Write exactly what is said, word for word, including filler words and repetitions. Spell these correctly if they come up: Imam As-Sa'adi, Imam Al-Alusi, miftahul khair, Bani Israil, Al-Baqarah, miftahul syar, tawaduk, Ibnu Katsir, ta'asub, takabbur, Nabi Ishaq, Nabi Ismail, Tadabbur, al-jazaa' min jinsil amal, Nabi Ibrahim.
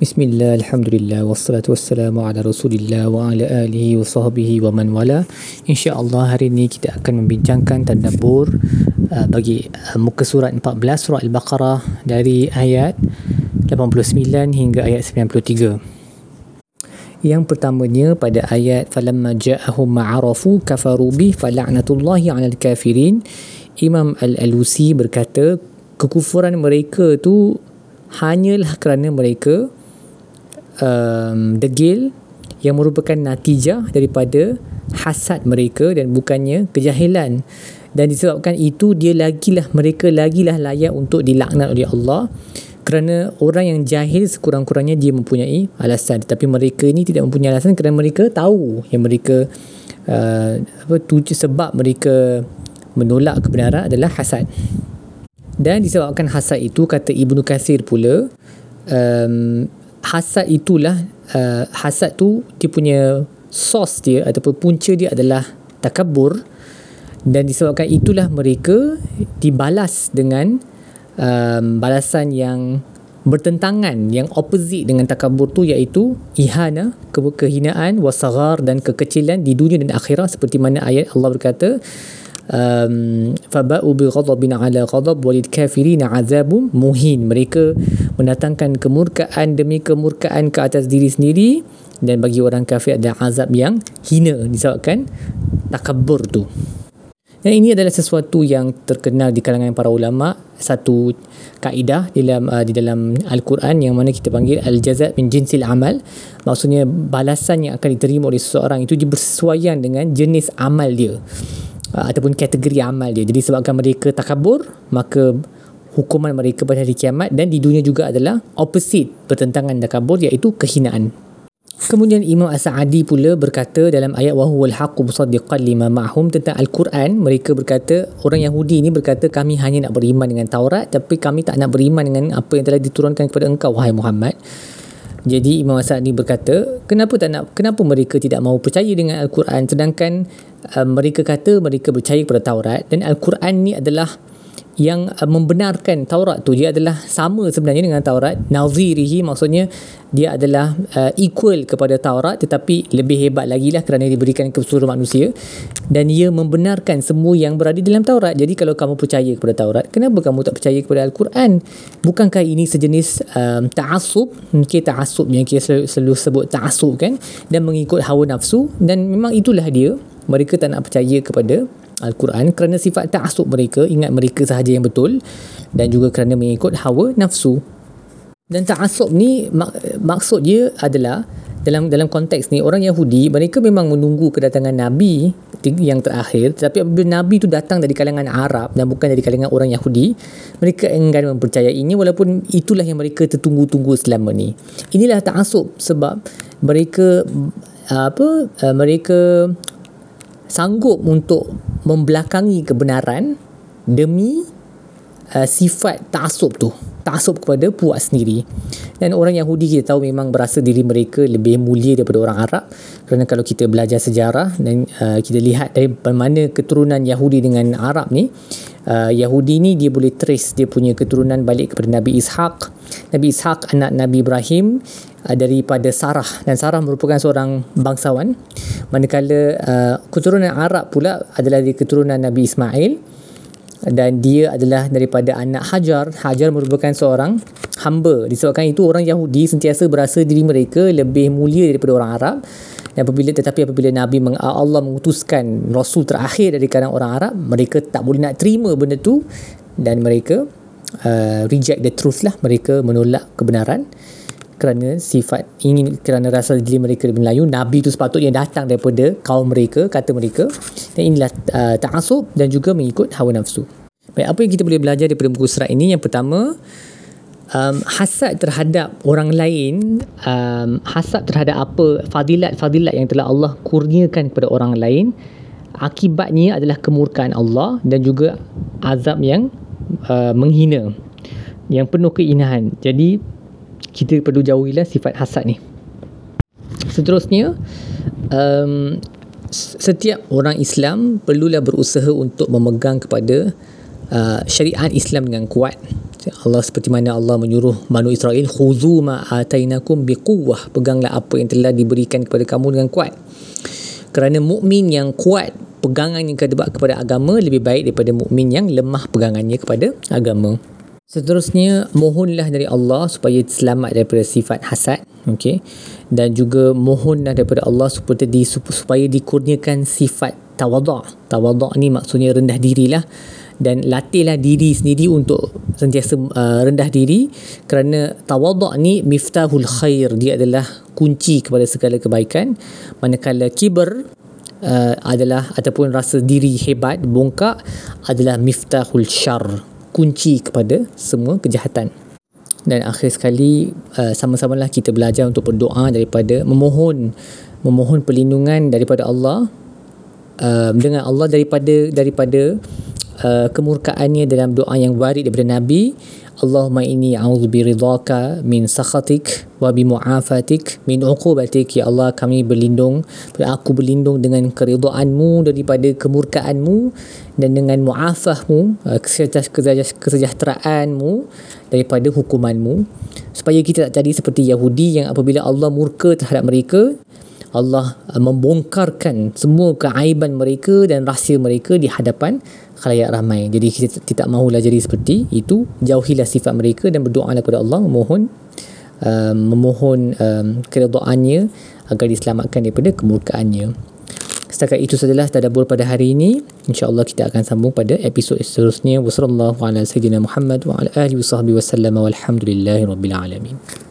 Bismillah, alhamdulillah, wassalatu wassalamu ala rasulillah wa ala alihi wa sahbihi wa man wala. InsyaAllah hari ini kita akan membincangkan tadabbur uh, bagi uh, muka surat empat belas surah Al-Baqarah dari ayat lapan puluh sembilan hingga ayat sembilan puluh tiga. Yang pertamanya pada ayat falamma ja'ahum ma'arafu kafaru bih fala'natullahi 'alal kafirin. Imam Al-Alusi berkata kekufuran mereka tu hanyalah kerana mereka Um, degil yang merupakan natijah daripada hasad mereka dan bukannya kejahilan, dan disebabkan itu dia lagilah mereka lagilah layak untuk dilaknat oleh Allah, kerana orang yang jahil sekurang-kurangnya dia mempunyai alasan, tetapi mereka ini tidak mempunyai alasan kerana mereka tahu yang mereka uh, apa tu, sebab mereka menolak kebenaran adalah hasad. Dan disebabkan hasad itu, kata Ibnu Katsir pula, um, hasad itulah, uh, hasad tu dia punya sos dia ataupun punca dia adalah takabbur, dan disebabkan itulah mereka dibalas dengan um, balasan yang bertentangan, yang opposite dengan takabbur tu, iaitu ihana, ke- kehinaan, wasaghar dan kekecilan di dunia dan akhirat, seperti mana ayat Allah berkata Um, faba'u bi ghadabin 'ala ghadab walil kafirin 'adzabun muhin. Mereka mendatangkan kemurkaan demi kemurkaan ke atas diri sendiri, dan bagi orang kafir ada azab yang hina disebabkan takabbur tu. Dan ini adalah sesuatu yang terkenal di kalangan para ulama, satu kaedah dalam uh, di dalam Al-Quran yang mana kita panggil al-jazaa' min jinsil amal. Maksudnya balasan yang akan diterima oleh seseorang itu bersesuaian dengan jenis amal dia ataupun kategori amal dia. Jadi sebabkan mereka takabur, maka hukuman mereka pada hari kiamat dan di dunia juga adalah opposite, bertentangan takabur, iaitu kehinaan. Kemudian Imam As-Sa'adi pula berkata dalam ayat wa huwal haqqu musaddiqan lima ma'hum tentang Al-Quran, mereka berkata, orang Yahudi ini berkata, kami hanya nak beriman dengan Taurat tapi kami tak nak beriman dengan apa yang telah diturunkan kepada engkau wahai Muhammad. Jadi Imam As-Sa'adi berkata, kenapa tak nak kenapa mereka tidak mahu percaya dengan Al-Quran, sedangkan uh, mereka kata mereka percaya kepada Taurat, dan Al-Quran ni adalah yang uh, membenarkan Taurat tu. Dia adalah sama sebenarnya dengan Taurat, nazirihi, maksudnya dia adalah uh, equal kepada Taurat, tetapi lebih hebat lagi lah kerana diberikan kepada seluruh manusia, dan ia membenarkan semua yang berada dalam Taurat. Jadi kalau kamu percaya kepada Taurat, kenapa kamu tak percaya kepada Al-Quran? Bukankah ini sejenis um, ta'asub, mungkin ta'asub yang kita selalu, selalu sebut ta'asub kan, dan mengikut hawa nafsu, dan memang itulah dia, mereka tak nak percaya kepada Al-Quran kerana sifat ta'asub mereka, ingat mereka sahaja yang betul, dan juga kerana mengikut hawa nafsu. Dan ta'asub ni mak- maksud dia adalah dalam dalam konteks ni, orang Yahudi mereka memang menunggu kedatangan Nabi yang terakhir, tetapi apabila Nabi tu datang dari kalangan Arab dan bukan dari kalangan orang Yahudi, mereka enggan mempercayainya, walaupun itulah yang mereka tertunggu-tunggu selama ni. Inilah ta'asub, sebab mereka apa mereka sanggup untuk membelakangi kebenaran demi uh, sifat ta'asub tu, ta'asub kepada puas sendiri. Dan orang Yahudi kita tahu memang berasa diri mereka lebih mulia daripada orang Arab, kerana kalau kita belajar sejarah dan uh, kita lihat dari mana keturunan Yahudi dengan Arab ni, uh, Yahudi ni dia boleh trace dia punya keturunan balik kepada Nabi Ishaq. Nabi Ishaq anak Nabi Ibrahim uh, daripada Sarah, dan Sarah merupakan seorang bangsawan, manakala uh, keturunan Arab pula adalah dari keturunan Nabi Ismail, dan dia adalah daripada anak Hajar. Hajar merupakan seorang hamba. Disebabkan itu orang Yahudi sentiasa berasa diri mereka lebih mulia daripada orang Arab, dan apabila tetapi apabila Nabi Allah mengutuskan rasul terakhir dari kalangan orang Arab, mereka tak boleh nak terima benda tu, dan mereka uh, reject the truth lah, mereka menolak kebenaran kerana sifat ingin, kerana rasa diri mereka Melayu, Nabi itu sepatutnya datang daripada kaum mereka, kata mereka. Dan inilah uh, ta'asub dan juga mengikut hawa nafsu. Baik, apa yang kita boleh belajar daripada buku surat ini? Yang pertama, um, hasad terhadap orang lain, um, hasad terhadap apa, fadilat-fadilat yang telah Allah kurniakan kepada orang lain, akibatnya adalah kemurkaan Allah dan juga azab yang uh, menghina, yang penuh keinahan. Jadi kita perlu jauhilah sifat hasad ni. Seterusnya, um, setiap orang Islam perlulah berusaha untuk memegang kepada uh, syariat Islam dengan kuat. Allah seperti mana Allah menyuruh Bani Israil, khuzu ma atainakum biquwwah, peganglah apa yang telah diberikan kepada kamu dengan kuat. Kerana mukmin yang kuat pegangannya kepada agama lebih baik daripada mukmin yang lemah pegangannya kepada agama. Seterusnya, mohonlah dari Allah supaya selamat daripada sifat hasad, okay? Dan juga mohonlah daripada Allah supaya, di, supaya dikurniakan sifat tawaduk. Tawaduk ni maksudnya rendah dirilah, dan latihlah diri sendiri untuk sentiasa uh, rendah diri, kerana tawaduk ni miftahul khair, dia adalah kunci kepada segala kebaikan. Manakala kibar uh, adalah ataupun rasa diri hebat bongkak adalah miftahul syar, kunci kepada semua kejahatan. Dan akhir sekali, uh, sama-samalah kita belajar untuk berdoa daripada memohon memohon perlindungan daripada Allah uh, dengan Allah daripada daripada uh, kemurkaannya dalam doa yang warid daripada Nabi. Allahumma inni a'udzu biridhaka min sakhatik wa bimu'afatik min uqubatik. Ya Allah, kami berlindung, aku berlindung dengan keridhaan-Mu daripada kemurkaan-Mu, dan dengan mu'afah-Mu, kesejahteraan-Mu daripada hukuman-Mu, supaya kita tak jadi seperti Yahudi yang apabila Allah murka terhadap mereka, Allah membongkarkan semua keaiban mereka dan rahsia mereka di hadapan khalayak ramai. Jadi kita tidak mahulah jadi seperti itu. Jauhilah sifat mereka dan berdoa kepada Allah, memohon uh, memohon um, keridhaannya agar diselamatkan daripada kemurkaannya. Setakat itu sajalah tadabbur pada hari ini. InsyaAllah kita akan sambung pada episod seterusnya. Wassalamualaikum warahmatullahi wabarakatuh. Wa ala alihi wa sahbihi wasallam. Walhamdulillahi rabbil alamin.